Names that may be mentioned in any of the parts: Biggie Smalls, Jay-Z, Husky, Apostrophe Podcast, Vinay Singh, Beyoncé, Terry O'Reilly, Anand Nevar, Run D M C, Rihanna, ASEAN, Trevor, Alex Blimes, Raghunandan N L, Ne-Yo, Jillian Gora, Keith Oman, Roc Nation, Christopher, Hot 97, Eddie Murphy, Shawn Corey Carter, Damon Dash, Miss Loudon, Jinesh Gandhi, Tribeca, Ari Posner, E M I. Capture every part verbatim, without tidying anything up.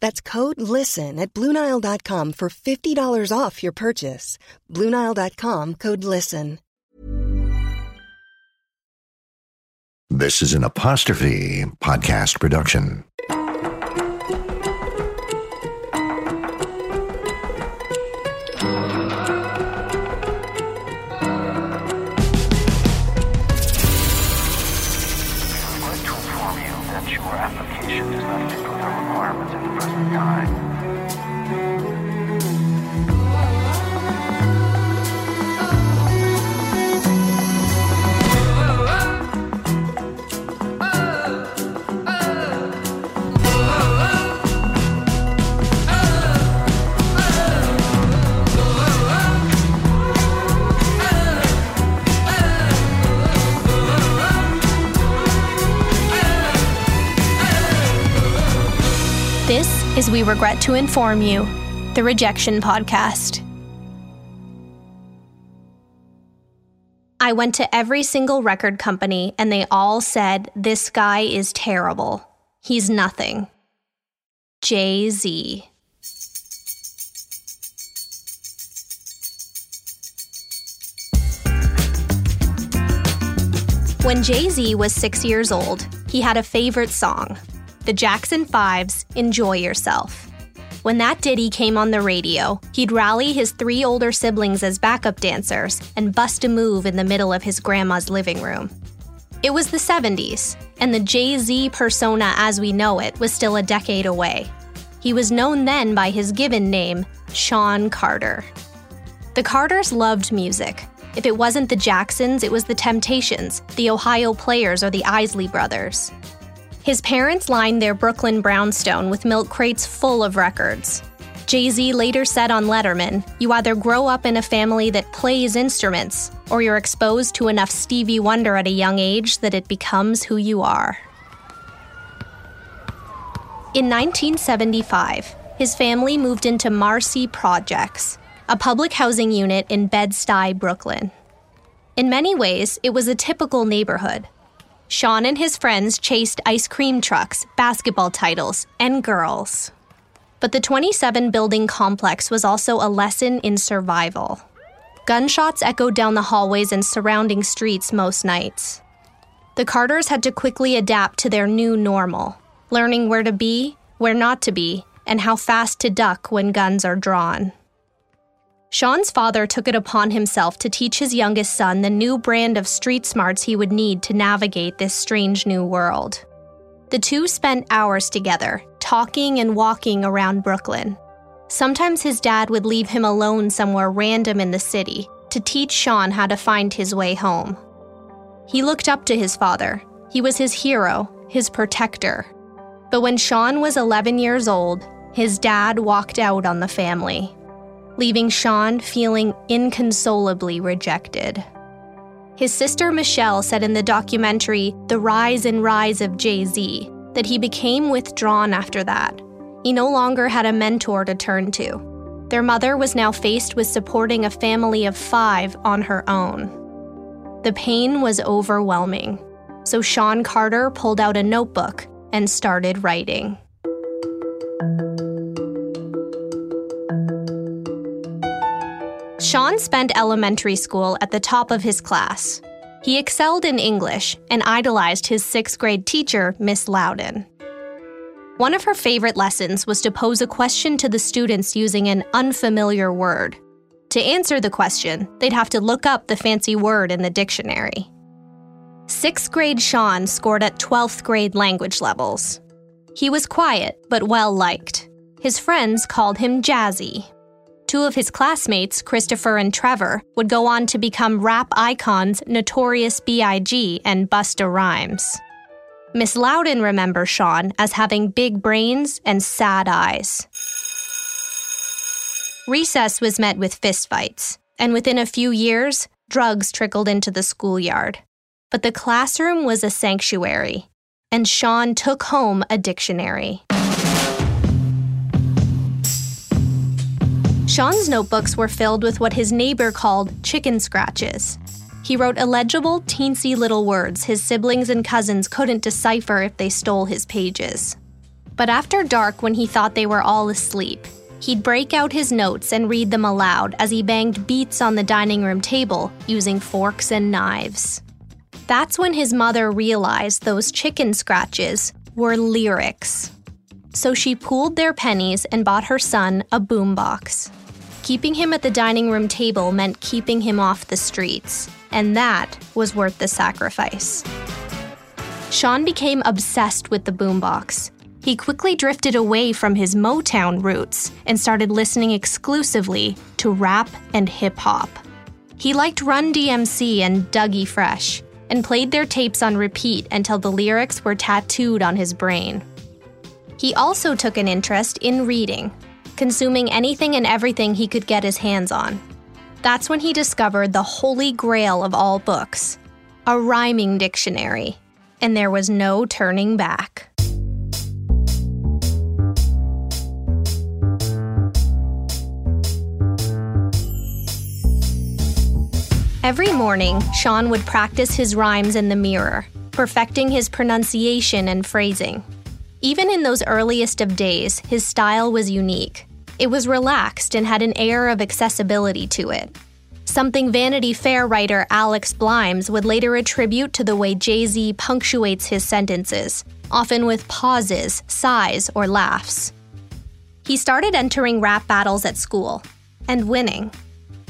That's code LISTEN at blue nile dot com for fifty dollars off your purchase. blue nile dot com, code LISTEN. This is an Apostrophe Podcast production. Is We Regret to Inform You, The Rejection Podcast. I went to every single record company and they all said, this guy is terrible. He's nothing. Jay-Z. When Jay-Z was six years old, he had a favorite song. The Jackson Five's Enjoy Yourself. When that ditty came on the radio, he'd rally his three older siblings as backup dancers and bust a move in the middle of his grandma's living room. It was the seventies, and the Jay-Z persona as we know it was still a decade away. He was known then by his given name, Shawn Carter. The Carters loved music. If it wasn't the Jacksons, it was the Temptations, the Ohio Players, or the Isley Brothers. His parents lined their Brooklyn brownstone with milk crates full of records. Jay-Z later said on Letterman, you either grow up in a family that plays instruments, or you're exposed to enough Stevie Wonder at a young age that it becomes who you are. In nineteen seventy-five, his family moved into Marcy Projects, a public housing unit in Bed-Stuy, Brooklyn. In many ways, it was a typical neighborhood. Shawn and his friends chased ice cream trucks, basketball titles, and girls. But the twenty-seven building complex was also a lesson in survival. Gunshots echoed down the hallways and surrounding streets most nights. The Carters had to quickly adapt to their new normal, learning where to be, where not to be, and how fast to duck when guns are drawn. Shawn's father took it upon himself to teach his youngest son the new brand of street smarts he would need to navigate this strange new world. The two spent hours together, talking and walking around Brooklyn. Sometimes his dad would leave him alone somewhere random in the city to teach Shawn how to find his way home. He looked up to his father. He was his hero, his protector. But when Shawn was eleven years old, his dad walked out on the family, leaving Shawn feeling inconsolably rejected. His sister Michelle said in the documentary The Rise and Rise of Jay-Z that he became withdrawn after that. He no longer had a mentor to turn to. Their mother was now faced with supporting a family of five on her own. The pain was overwhelming, so Shawn Carter pulled out a notebook and started writing. Shawn spent elementary school at the top of his class. He excelled in English and idolized his sixth grade teacher, Miss Loudon. One of her favorite lessons was to pose a question to the students using an unfamiliar word. To answer the question, they'd have to look up the fancy word in the dictionary. Sixth grade Shawn scored at twelfth grade language levels. He was quiet but well-liked. His friends called him Jazzy. Two of his classmates, Christopher and Trevor, would go on to become rap icons Notorious B I G and Busta Rhymes. Miss Loudon remembers Shawn as having big brains and sad eyes. Recess was met with fistfights, and within a few years, drugs trickled into the schoolyard. But the classroom was a sanctuary, and Shawn took home a dictionary. Shawn's notebooks were filled with what his neighbor called chicken scratches. He wrote illegible, teensy little words his siblings and cousins couldn't decipher if they stole his pages. But after dark, when he thought they were all asleep, he'd break out his notes and read them aloud as he banged beats on the dining room table using forks and knives. That's when his mother realized those chicken scratches were lyrics. So she pooled their pennies and bought her son a boombox. Keeping him at the dining room table meant keeping him off the streets, and that was worth the sacrifice. Shawn became obsessed with the boombox. He quickly drifted away from his Motown roots and started listening exclusively to rap and hip-hop. He liked Run D M C and Dougie Fresh, and played their tapes on repeat until the lyrics were tattooed on his brain. He also took an interest in reading, consuming anything and everything he could get his hands on. That's when he discovered the holy grail of all books, a rhyming dictionary, and there was no turning back. Every morning, Shawn would practice his rhymes in the mirror, perfecting his pronunciation and phrasing. Even in those earliest of days, his style was unique. It was relaxed and had an air of accessibility to it, something Vanity Fair writer Alex Blimes would later attribute to the way Jay-Z punctuates his sentences, often with pauses, sighs, or laughs. He started entering rap battles at school and winning.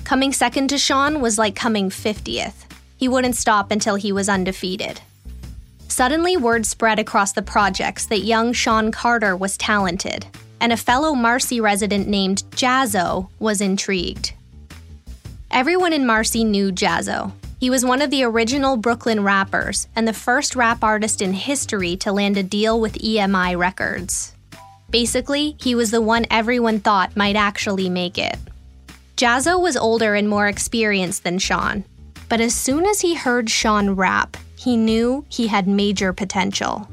Coming second to Shawn was like coming fiftieth. He wouldn't stop until he was undefeated. Suddenly, word spread across the projects that young Shawn Carter was talented, and a fellow Marcy resident named Jaz-O was intrigued. Everyone in Marcy knew Jaz-O. He was one of the original Brooklyn rappers and the first rap artist in history to land a deal with E M I Records. Basically, he was the one everyone thought might actually make it. Jaz-O was older and more experienced than Shawn, but as soon as he heard Shawn rap, he knew he had major potential.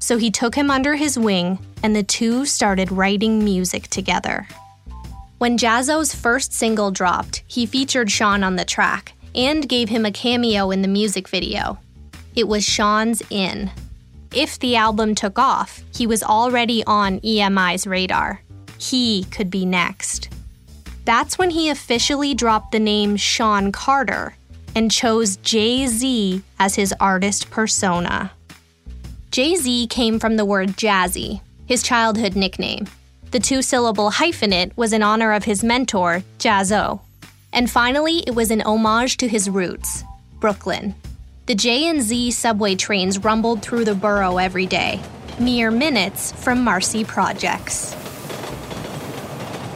So he took him under his wing, and the two started writing music together. When Jaz-O's first single dropped, he featured Shawn on the track and gave him a cameo in the music video. It was Shawn's in. If the album took off, he was already on E M I's radar. He could be next. That's when he officially dropped the name Shawn Carter and chose Jay-Z as his artist persona. Jay-Z came from the word Jazzy, his childhood nickname. The two-syllable hyphenate was in honor of his mentor, Jaz-O. And finally, it was an homage to his roots, Brooklyn. The J and Z subway trains rumbled through the borough every day, mere minutes from Marcy Projects.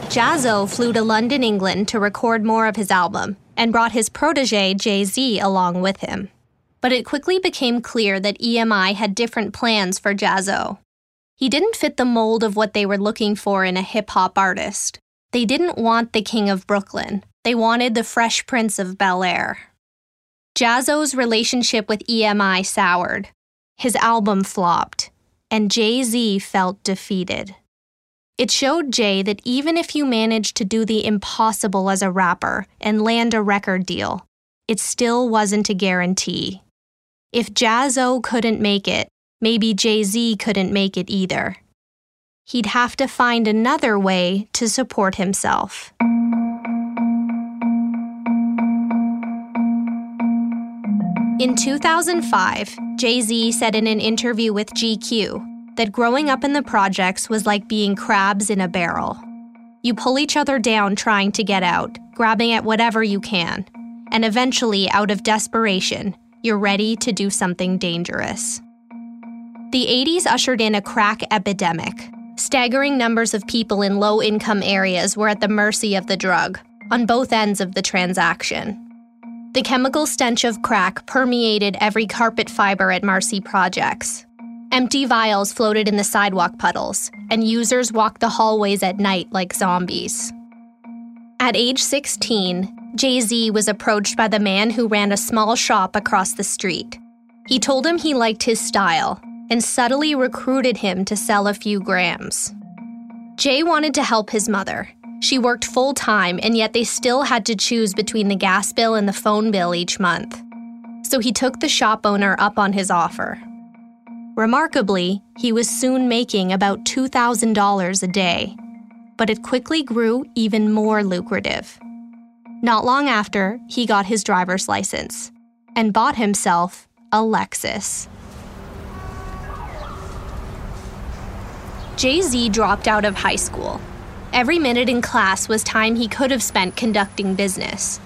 Jaz-O flew to London, England to record more of his album, and brought his protege, Jay-Z, along with him. But it quickly became clear that E M I had different plans for Jaz-O. He didn't fit the mold of what they were looking for in a hip-hop artist. They didn't want the King of Brooklyn. They wanted the Fresh Prince of Bel-Air. Jaz-O's relationship with E M I soured. His album flopped, and Jay-Z felt defeated. It showed Jay that even if you manage to do the impossible as a rapper and land a record deal, it still wasn't a guarantee. If Jaz-O couldn't make it, maybe Jay-Z couldn't make it either. He'd have to find another way to support himself. In two thousand five, Jay-Z said in an interview with G Q that growing up in the projects was like being crabs in a barrel. You pull each other down trying to get out, grabbing at whatever you can. And eventually, out of desperation, you're ready to do something dangerous. The eighties ushered in a crack epidemic. Staggering numbers of people in low-income areas were at the mercy of the drug, on both ends of the transaction. The chemical stench of crack permeated every carpet fiber at Marcy Projects. Empty vials floated in the sidewalk puddles, and users walked the hallways at night like zombies. At age sixteen, Jay-Z was approached by the man who ran a small shop across the street. He told him he liked his style and subtly recruited him to sell a few grams. Jay wanted to help his mother. She worked full-time, and yet they still had to choose between the gas bill and the phone bill each month. So he took the shop owner up on his offer. Remarkably, he was soon making about two thousand dollars a day, but it quickly grew even more lucrative. Not long after, he got his driver's license and bought himself a Lexus. Jay-Z dropped out of high school. Every minute in class was time he could have spent conducting business.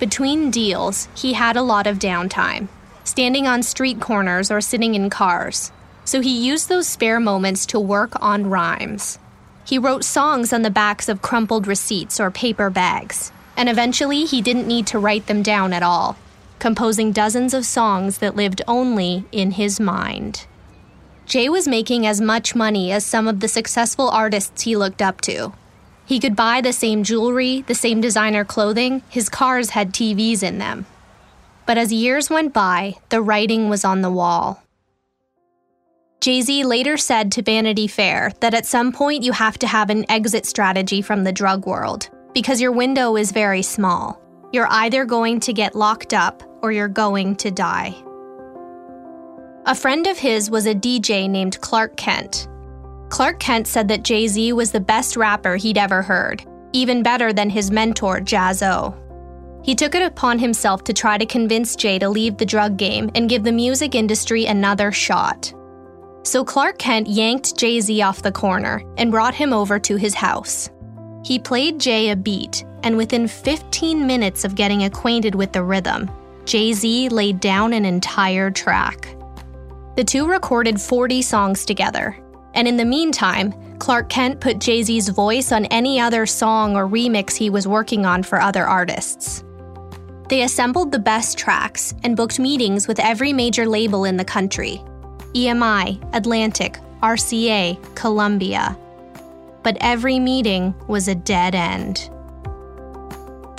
Between deals, he had a lot of downtime, standing on street corners or sitting in cars. So he used those spare moments to work on rhymes. He wrote songs on the backs of crumpled receipts or paper bags, and eventually he didn't need to write them down at all, composing dozens of songs that lived only in his mind. Jay was making as much money as some of the successful artists he looked up to. He could buy the same jewelry, the same designer clothing, his cars had T Vs in them. But as years went by, the writing was on the wall. Jay-Z later said to Vanity Fair that at some point you have to have an exit strategy from the drug world, because your window is very small. You're either going to get locked up or you're going to die. A friend of his was a D J named Clark Kent. Clark Kent said that Jay-Z was the best rapper he'd ever heard, even better than his mentor, Jaz-O. He took it upon himself to try to convince Jay to leave the drug game and give the music industry another shot. So Clark Kent yanked Jay-Z off the corner and brought him over to his house. He played Jay a beat, and within fifteen minutes of getting acquainted with the rhythm, Jay-Z laid down an entire track. The two recorded forty songs together, and in the meantime, Clark Kent put Jay-Z's voice on any other song or remix he was working on for other artists. They assembled the best tracks and booked meetings with every major label in the country: E M I, Atlantic, R C A, Columbia. But every meeting was a dead end.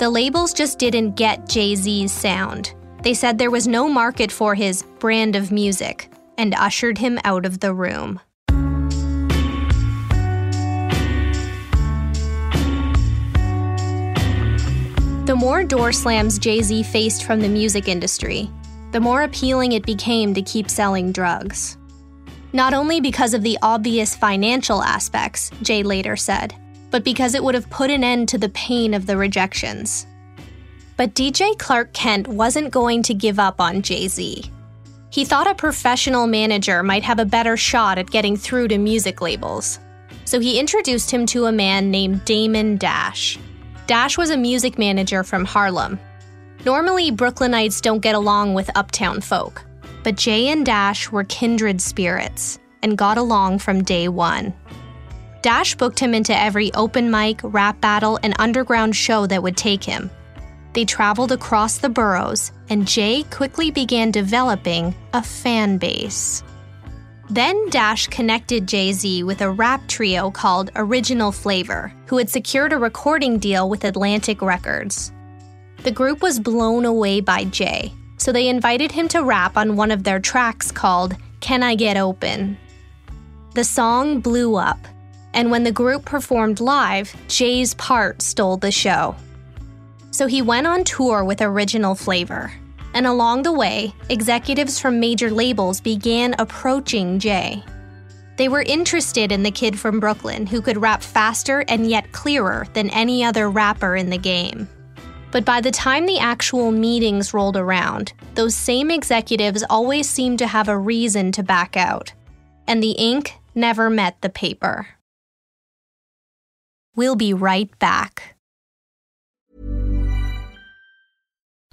The labels just didn't get Jay-Z's sound. They said there was no market for his brand of music, and ushered him out of the room. The more door slams Jay-Z faced from the music industry, the more appealing it became to keep selling drugs. Not only because of the obvious financial aspects, Jay later said, but because it would have put an end to the pain of the rejections. But D J Clark Kent wasn't going to give up on Jay-Z. He thought a professional manager might have a better shot at getting through to music labels. So he introduced him to a man named Damon Dash. Dash was a music manager from Harlem. Normally, Brooklynites don't get along with uptown folk, but Jay and Dash were kindred spirits and got along from day one. Dash booked him into every open mic, rap battle, and underground show that would take him. They traveled across the boroughs, and Jay quickly began developing a fan base. Then Dash connected Jay-Z with a rap trio called Original Flavor, who had secured a recording deal with Atlantic Records. The group was blown away by Jay, so they invited him to rap on one of their tracks called Can I Get Open? The song blew up, and when the group performed live, Jay's part stole the show. So he went on tour with Original Flavor. And along the way, executives from major labels began approaching Jay. They were interested in the kid from Brooklyn who could rap faster and yet clearer than any other rapper in the game. But by the time the actual meetings rolled around, those same executives always seemed to have a reason to back out. And the ink never met the paper. We'll be right back.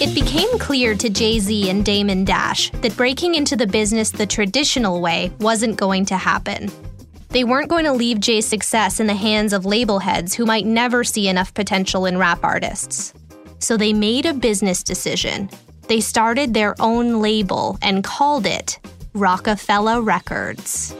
It became clear to Jay-Z and Damon Dash that breaking into the business the traditional way wasn't going to happen. They weren't going to leave Jay's success in the hands of label heads who might never see enough potential in rap artists. So they made a business decision. They started their own label and called it Rockefeller Records.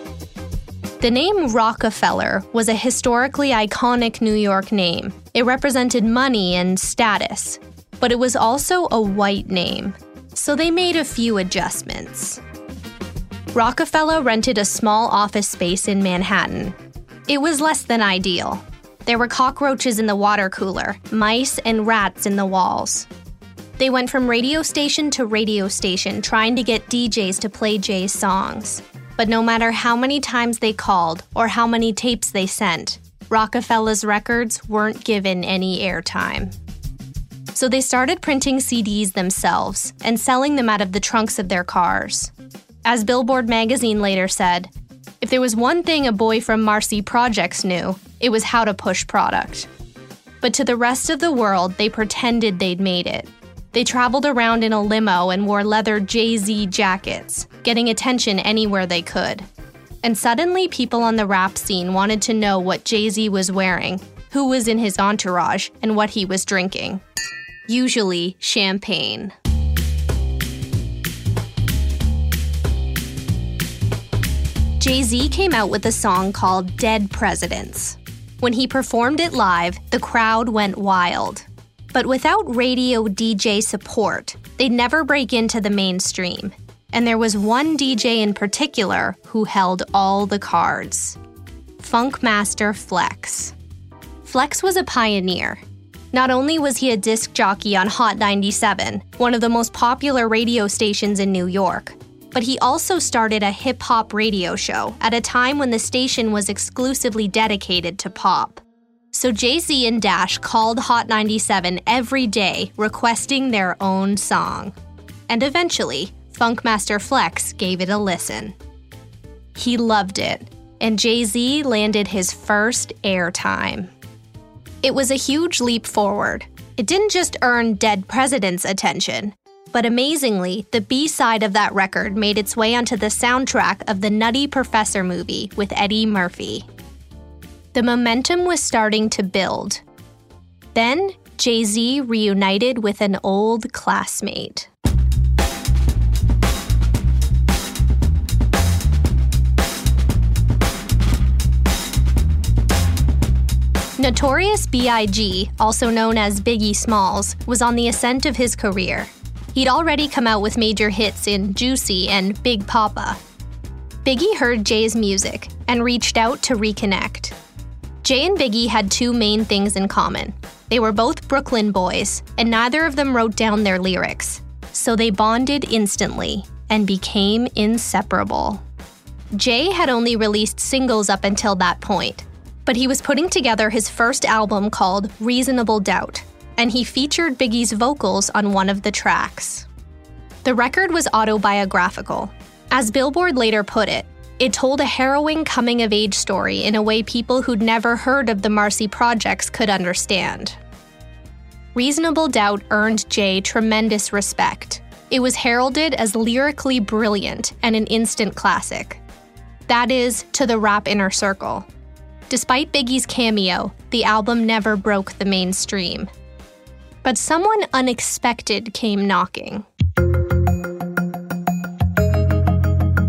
The name Rockefeller was a historically iconic New York name. It represented money and status, but it was also a white name, so they made a few adjustments. Rockefeller rented a small office space in Manhattan. It was less than ideal. There were cockroaches in the water cooler, mice and rats in the walls. They went from radio station to radio station trying to get D Js to play Jay's songs. But no matter how many times they called or how many tapes they sent, Rockefeller's records weren't given any airtime. So they started printing C Ds themselves and selling them out of the trunks of their cars. As Billboard magazine later said, if there was one thing a boy from Marcy Projects knew, it was how to push product. But to the rest of the world, they pretended they'd made it. They traveled around in a limo and wore leather Jay-Z jackets, getting attention anywhere they could. And suddenly, people on the rap scene wanted to know what Jay-Z was wearing, who was in his entourage, and what he was drinking. Usually, champagne. Jay-Z came out with a song called Dead Presidents. When he performed it live, the crowd went wild. But without radio D J support, they'd never break into the mainstream. And there was one D J in particular who held all the cards. Funkmaster Flex. Flex was a pioneer. Not only was he a disc jockey on Hot ninety-seven, one of the most popular radio stations in New York, but he also started a hip-hop radio show at a time when the station was exclusively dedicated to pop. So Jay-Z and Dash called Hot ninety-seven every day, requesting their own song. And eventually, Funkmaster Flex gave it a listen. He loved it, and Jay-Z landed his first airtime. It was a huge leap forward. It didn't just earn Dead President's attention, but amazingly, the B-side of that record made its way onto the soundtrack of the Nutty Professor movie with Eddie Murphy. The momentum was starting to build. Then, Jay-Z reunited with an old classmate. Notorious B I G, also known as Biggie Smalls, was on the ascent of his career. He'd already come out with major hits in Juicy and Big Papa. Biggie heard Jay's music and reached out to reconnect. Jay and Biggie had two main things in common. They were both Brooklyn boys, and neither of them wrote down their lyrics. So they bonded instantly and became inseparable. Jay had only released singles up until that point, but he was putting together his first album called Reasonable Doubt, and he featured Biggie's vocals on one of the tracks. The record was autobiographical. As Billboard later put it, it told a harrowing coming-of-age story in a way people who'd never heard of the Marcy Projects could understand. Reasonable Doubt earned Jay tremendous respect. It was heralded as lyrically brilliant and an instant classic. That is, to the rap inner circle. Despite Biggie's cameo, the album never broke the mainstream. But someone unexpected came knocking.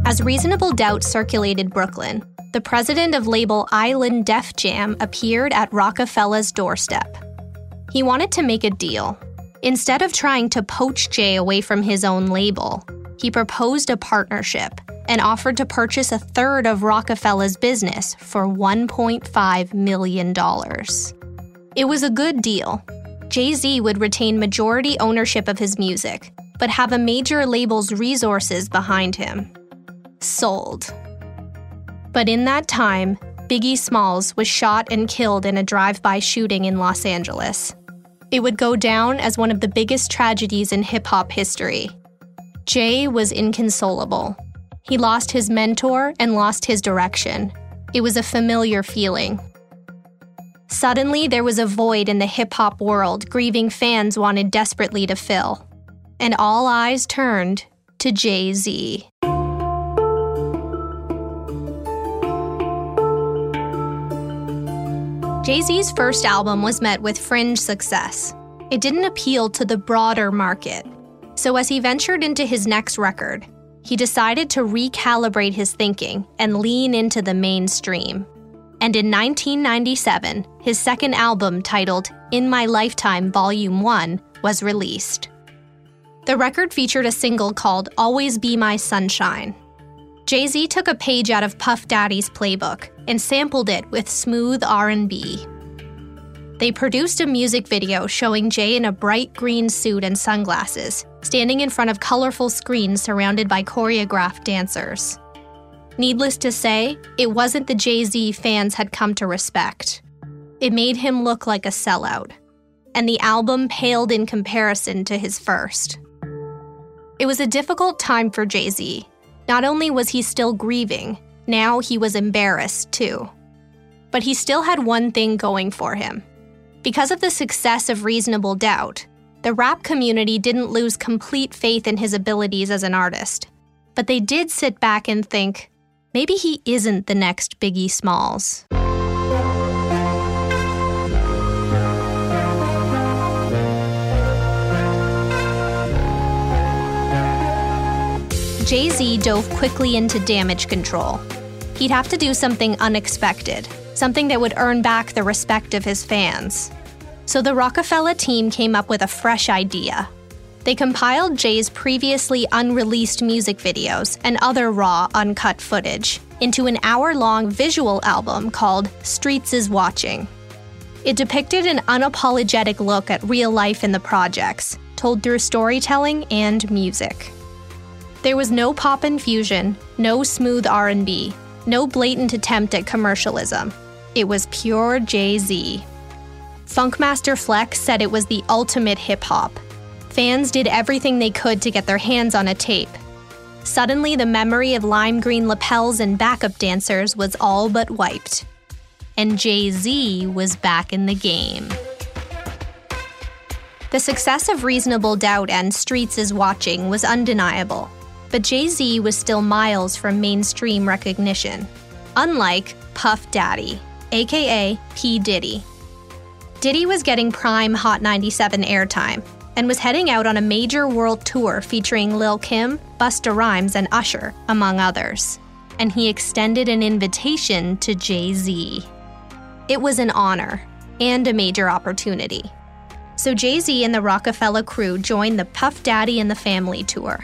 As Reasonable Doubt circulated Brooklyn, the president of label Island Def Jam appeared at Rockefeller's doorstep. He wanted to make a deal. Instead of trying to poach Jay away from his own label, he proposed a partnership and offered to purchase a third of Rockefeller's business for one point five million dollars. It was a good deal. Jay-Z would retain majority ownership of his music, but have a major label's resources behind him. Sold. But in that time, Biggie Smalls was shot and killed in a drive-by shooting in Los Angeles. It would go down as one of the biggest tragedies in hip-hop history. Jay was inconsolable. He lost his mentor and lost his direction. It was a familiar feeling. Suddenly, there was a void in the hip-hop world grieving fans wanted desperately to fill. And all eyes turned to Jay-Z. Jay-Z's first album was met with fringe success. It didn't appeal to the broader market. So as he ventured into his next record, he decided to recalibrate his thinking and lean into the mainstream. And in nineteen ninety-seven, his second album, titled In My Lifetime Volume one, was released. The record featured a single called Always Be My Sunshine. Jay-Z took a page out of Puff Daddy's playbook and sampled it with smooth R and B. They produced a music video showing Jay in a bright green suit and sunglasses, standing in front of colorful screens surrounded by choreographed dancers. Needless to say, it wasn't the Jay-Z fans had come to respect. It made him look like a sellout, and the album paled in comparison to his first. It was a difficult time for Jay-Z. Not only was he still grieving, now he was embarrassed too. But he still had one thing going for him. Because of the success of Reasonable Doubt, the rap community didn't lose complete faith in his abilities as an artist. But they did sit back and think, maybe he isn't the next Biggie Smalls. Jay-Z dove quickly into damage control. He'd have to do something unexpected, something that would earn back the respect of his fans. So the Rockefeller team came up with a fresh idea. They compiled Jay's previously unreleased music videos and other raw, uncut footage into an hour-long visual album called Streets Is Watching. It depicted an unapologetic look at real life in the projects, told through storytelling and music. There was no pop infusion, no smooth R and B, no blatant attempt at commercialism. It was pure Jay-Z, Funkmaster Flex said it was the ultimate hip-hop. Fans did everything they could to get their hands on a tape. Suddenly, the memory of lime green lapels and backup dancers was all but wiped. And Jay-Z was back in the game. The success of Reasonable Doubt and Streets Is Watching was undeniable, but Jay-Z was still miles from mainstream recognition, unlike Puff Daddy, aka P. Diddy. Diddy was getting prime Hot ninety-seven airtime and was heading out on a major world tour featuring Lil' Kim, Busta Rhymes, and Usher, among others. And he extended an invitation to Jay-Z. It was an honor and a major opportunity. So Jay-Z and the Rockefeller crew joined the Puff Daddy and the Family tour.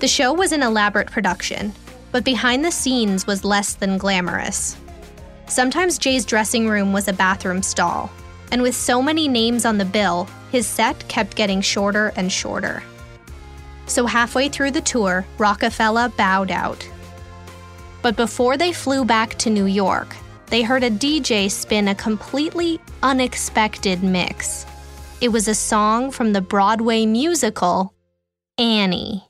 The show was an elaborate production, but behind the scenes was less than glamorous. Sometimes Jay's dressing room was a bathroom stall, and with so many names on the bill, his set kept getting shorter and shorter. So halfway through the tour, Rockefeller bowed out. But before they flew back to New York, they heard a D J spin a completely unexpected mix. It was a song from the Broadway musical, Annie.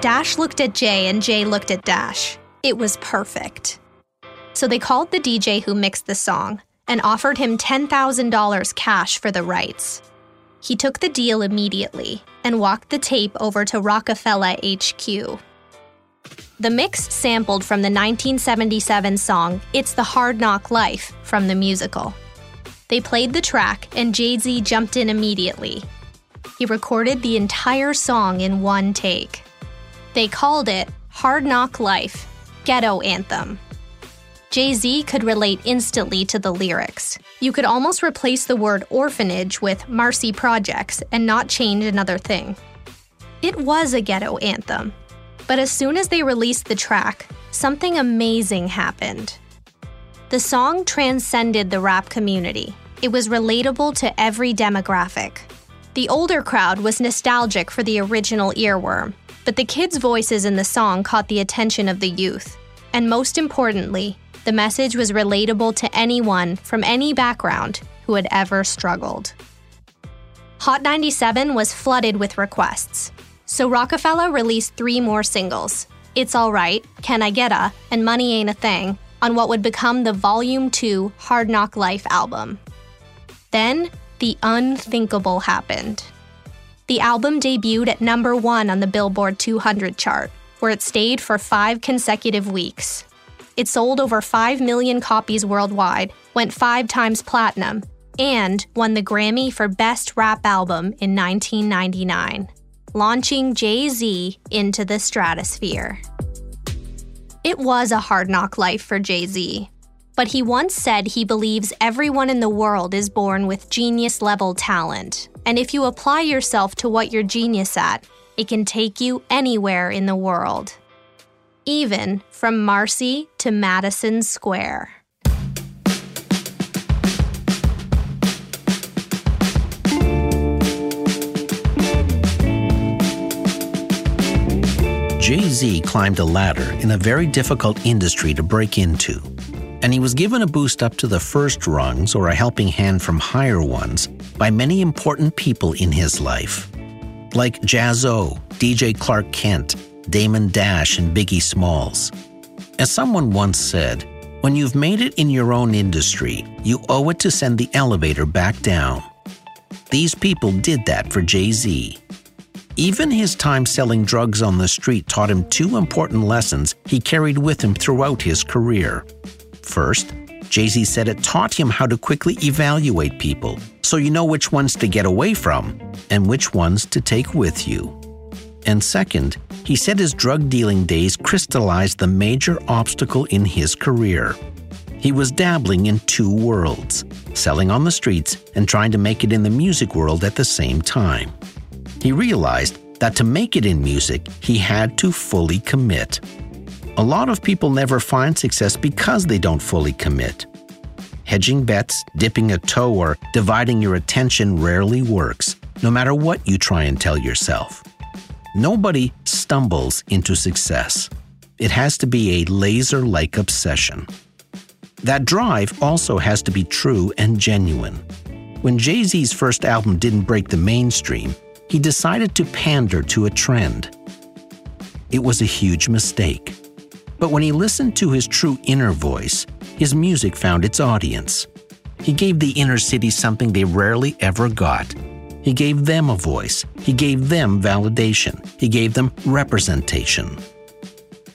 Dash looked at Jay and Jay looked at Dash. It was perfect. So they called the D J who mixed the song and offered him ten thousand dollars cash for the rights. He took the deal immediately and walked the tape over to Rockefeller H Q. The mix sampled from the nineteen seventy-seven song It's the Hard Knock Life from the musical. They played the track and Jay-Z jumped in immediately. He recorded the entire song in one take. They called it Hard Knock Life, Ghetto Anthem. Jay-Z could relate instantly to the lyrics. You could almost replace the word orphanage with Marcy Projects and not change another thing. It was a ghetto anthem. But as soon as they released the track, something amazing happened. The song transcended the rap community. It was relatable to every demographic. The older crowd was nostalgic for the original earworm, but the kids' voices in the song caught the attention of the youth. And most importantly, the message was relatable to anyone from any background who had ever struggled. Hot ninety-seven was flooded with requests, so Rockefeller released three more singles, It's Alright, Can I Get A, and Money Ain't a Thing, on what would become the Volume two Hard Knock Life album. Then, the unthinkable happened. The album debuted at number one on the Billboard two hundred chart, where it stayed for five consecutive weeks. It sold over five million copies worldwide, went five times platinum, and won the Grammy for Best Rap Album in nineteen ninety-nine, launching Jay-Z into the stratosphere. It was a hard knock life for Jay-Z, but he once said he believes everyone in the world is born with genius-level talent, and if you apply yourself to what you're genius at, it can take you anywhere in the world. Even from Marcy to Madison Square. Jay-Z climbed a ladder in a very difficult industry to break into, and he was given a boost up to the first rungs or a helping hand from higher ones by many important people in his life, like Jaz-O, D J Clark Kent, Damon Dash, and Biggie Smalls. As someone once said, when you've made it in your own industry, you owe it to send the elevator back down. These people did that for Jay-Z. Even his time selling drugs on the street taught him two important lessons he carried with him throughout his career. First, Jay-Z said it taught him how to quickly evaluate people, so you know which ones to get away from and which ones to take with you. And second, he said his drug dealing days crystallized the major obstacle in his career. He was dabbling in two worlds, selling on the streets and trying to make it in the music world at the same time. He realized that to make it in music, he had to fully commit. A lot of people never find success because they don't fully commit. Hedging bets, dipping a toe, or dividing your attention rarely works, no matter what you try and tell yourself. Nobody stumbles into success. It has to be a laser-like obsession. That drive also has to be true and genuine. When Jay-Z's first album didn't break the mainstream, he decided to pander to a trend. It was a huge mistake. But when he listened to his true inner voice, his music found its audience. He gave the inner city something they rarely ever got. He gave them a voice. He gave them validation. He gave them representation.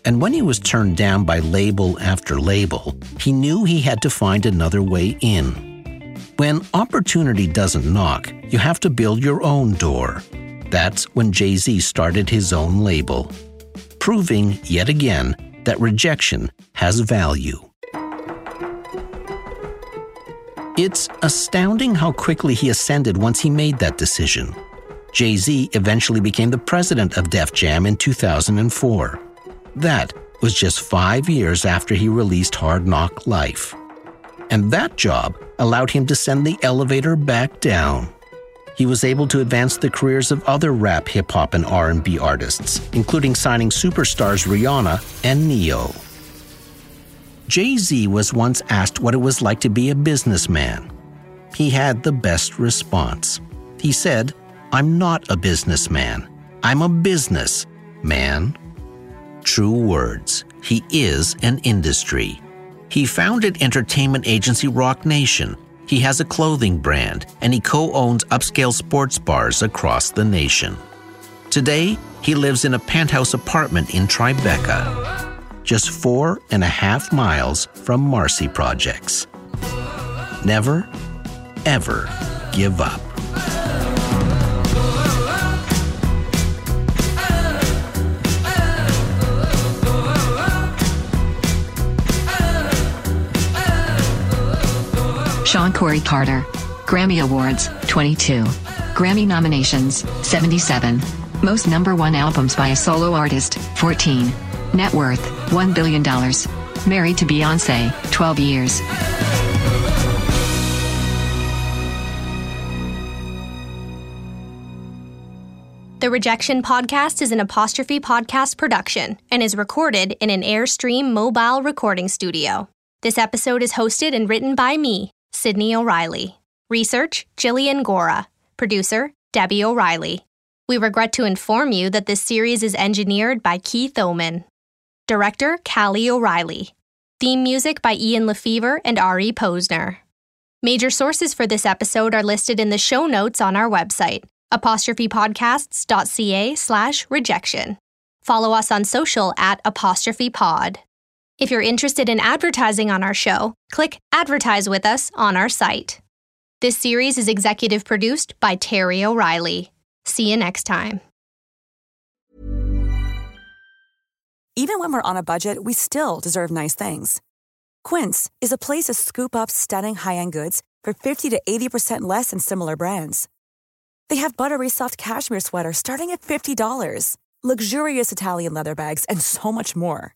And when he was turned down by label after label, he knew he had to find another way in. When opportunity doesn't knock, you have to build your own door. That's when Jay-Z started his own label, proving yet again that rejection has value. It's astounding how quickly he ascended once he made that decision. Jay-Z eventually became the president of Def Jam in two thousand four. That was just five years after he released Hard Knock Life. And that job allowed him to send the elevator back down. He was able to advance the careers of other rap, hip-hop, and R and B artists, including signing superstars Rihanna and Ne-Yo. Jay-Z was once asked what it was like to be a businessman. He had the best response. He said, "I'm not a businessman. I'm a business man." True words. He is an industry. He founded entertainment agency Roc Nation. He has a clothing brand, and he co-owns upscale sports bars across the nation. Today, he lives in a penthouse apartment in Tribeca, just four and a half miles from Marcy Projects. Never, ever give up. Shawn Corey Carter, Grammy Awards, twenty-two. Grammy nominations, seventy-seven. Most number one albums by a solo artist, fourteen. Net worth, one billion dollars. Married to Beyoncé, twelve years. The Rejection Podcast is an Apostrophe Podcast production and is recorded in an Airstream mobile recording studio. This episode is hosted and written by me, Sydney O'Reilly. Research, Jillian Gora. Producer, Debbie O'Reilly. We regret to inform you that this series is engineered by Keith Oman. Director, Callie O'Reilly. Theme music by Ian Lefevre and Ari Posner. Major sources for this episode are listed in the show notes on our website, apostrophepodcasts.ca slash rejection. Follow us on social at apostrophepod. If you're interested in advertising on our show, click Advertise with us on our site. This series is executive produced by Terry O'Reilly. See you next time. Even when we're on a budget, we still deserve nice things. Quince is a place to scoop up stunning high-end goods for fifty to eighty percent less than similar brands. They have buttery soft cashmere sweaters starting at fifty dollars, luxurious Italian leather bags, and so much more.